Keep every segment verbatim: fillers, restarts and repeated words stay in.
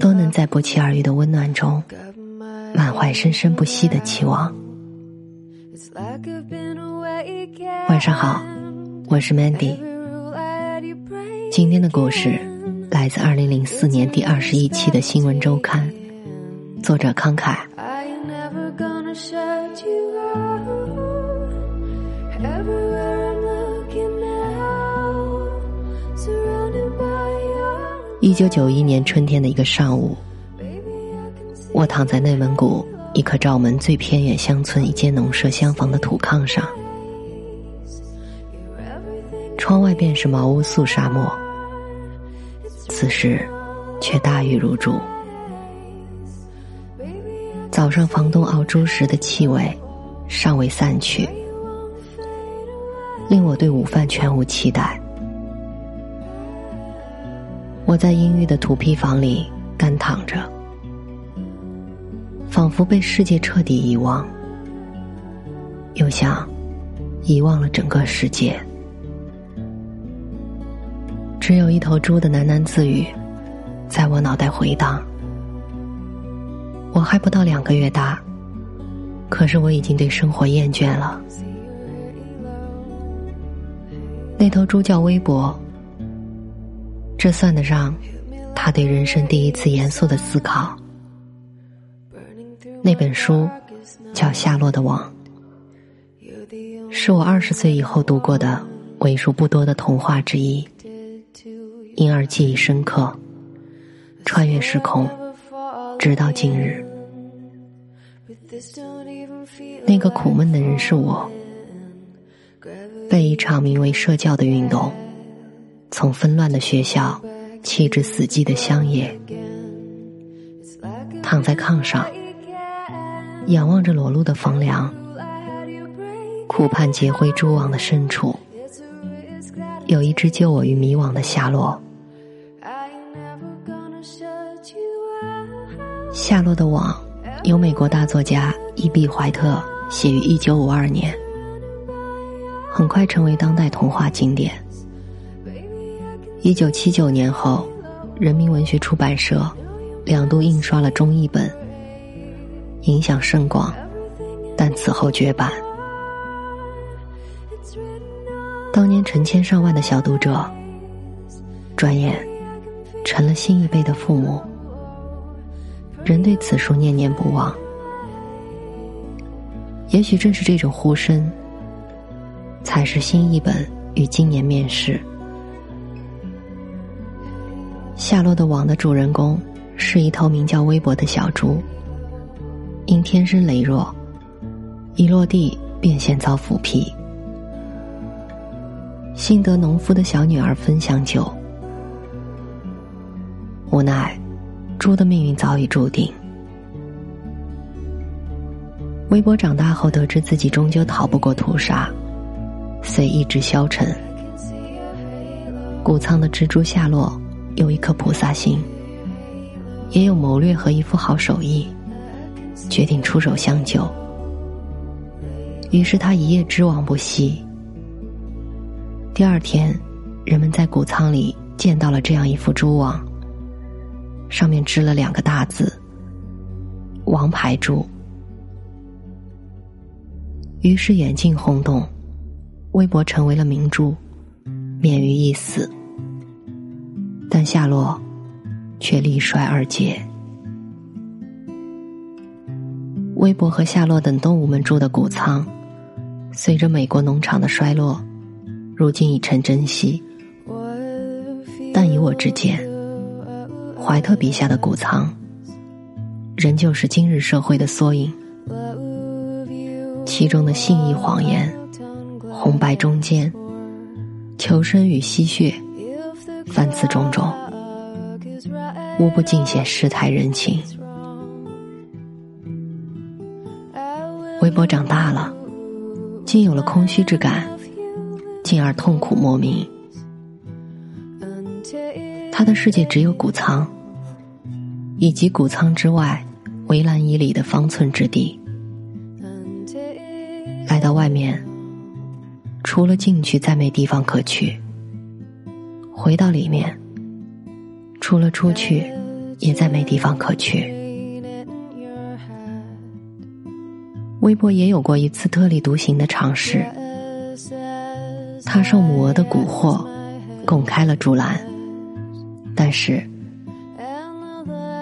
都能在不期而遇的温暖中，满怀生生不息的期望。晚上好，我是 Mandy。 今天的故事来自二零零四年第二十一期的新闻周刊，作者慷慨。一九九一年春天的一个上午，我躺在内蒙古一棵罩门最偏远乡村一间农舍厢房的土炕上，窗外便是毛乌素沙漠，此时却大雨如注。早上房东熬猪时的气味尚未散去，令我对午饭全无期待。我在阴郁的土坯房里干躺着，仿佛被世界彻底遗忘，又像遗忘了整个世界。只有一头猪的喃喃自语在我脑袋回荡。我还不到两个月大，可是我已经对生活厌倦了。那头猪叫微博，这算得上他对人生第一次严肃的思考。那本书叫《夏洛的网》，是我二十岁以后读过的为数不多的童话之一，因而记忆深刻，穿越时空，直到今日。那个苦闷的人是我，被一场名为社教的运动从纷乱的学校弃至死寂的乡野。躺在炕上，仰望着裸露的房梁，苦盼结灰蛛网的深处有一只救我于迷惘的夏洛。夏洛的网由美国大作家伊比怀特写于一九五二年，很快成为当代童话经典。一九七九年后，人民文学出版社两度印刷了中译本，影响甚广，但此后绝版。当年成千上万的小读者，转眼成了新一辈的父母，人对此书念念不忘。也许正是这种呼声，才使新译本于今年面世。夏洛的网的主人公是一头名叫微博的小猪，因天生羸弱，一落地便先遭腐皮。幸得农夫的小女儿芬相救，无奈猪的命运早已注定。微博长大后得知自己终究逃不过屠杀，遂意志消沉。谷仓的蜘蛛夏洛有一颗菩萨心，也有谋略和一副好手艺，决定出手相救。于是他一夜织网不息。第二天，人们在谷仓里见到了这样一副蛛网，上面织了两个大字：王牌猪。于是远近轰动，微博成为了名著，免于一死。但夏洛却力衰二竭。微博和夏洛等动物们住的谷仓，随着美国农场的衰落，如今已成珍稀。但以我之见，怀特笔下的谷仓仍旧是今日社会的缩影，其中的信义谎言、红白中间、求生与吸血，凡此种种，无不尽显世态人情。微波长大了，竟有了空虚之感，进而痛苦莫名。他的世界只有谷仓，以及谷仓之外围栏以里的方寸之地。来到外面，除了进去再没地方可去，回到里面，除了出去也再没地方可去。微博也有过一次特立独行的尝试，他受母鹅的蛊惑拱开了竹篮，但是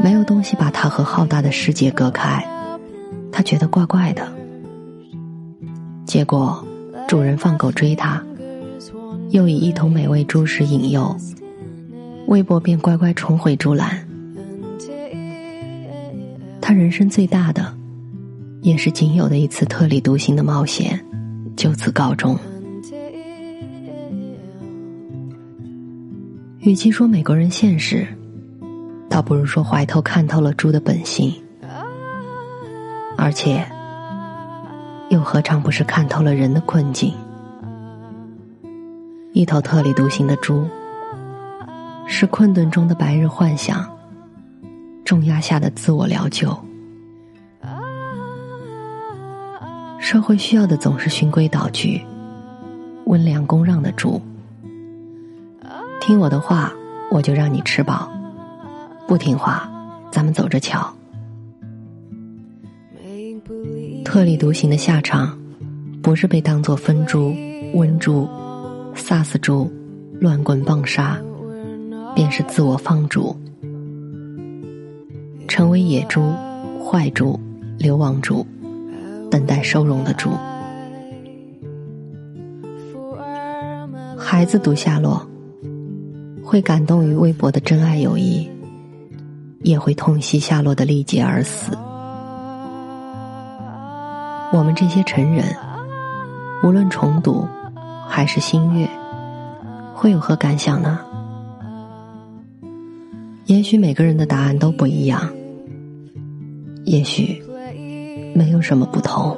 没有东西把他和浩大的世界隔开，他觉得怪怪的。结果主人放狗追他，又以一桶美味猪食引诱，微博便乖乖重回竹篮。他人生最大的也是仅有的一次特立独行的冒险就此告终。与其说美国人现实，倒不如说怀头看透了猪的本性，而且又何尝不是看透了人的困境。一头特立独行的猪，是困顿中的白日幻想，重压下的自我疗救。社会需要的总是循规蹈矩、温良恭让的猪。听我的话，我就让你吃饱；不听话，咱们走着瞧。特立独行的下场，不是被当作分猪、温猪、萨斯猪、乱棍棒杀，便是自我放逐，成为野猪、坏猪、流亡猪，等待收容的猪。孩子读夏洛，会感动于微博的真爱友谊，也会痛惜夏洛的力竭而死。我们这些成人，无论重读还是新阅，会有何感想呢？也许每个人的答案都不一样，也许没有什么不同。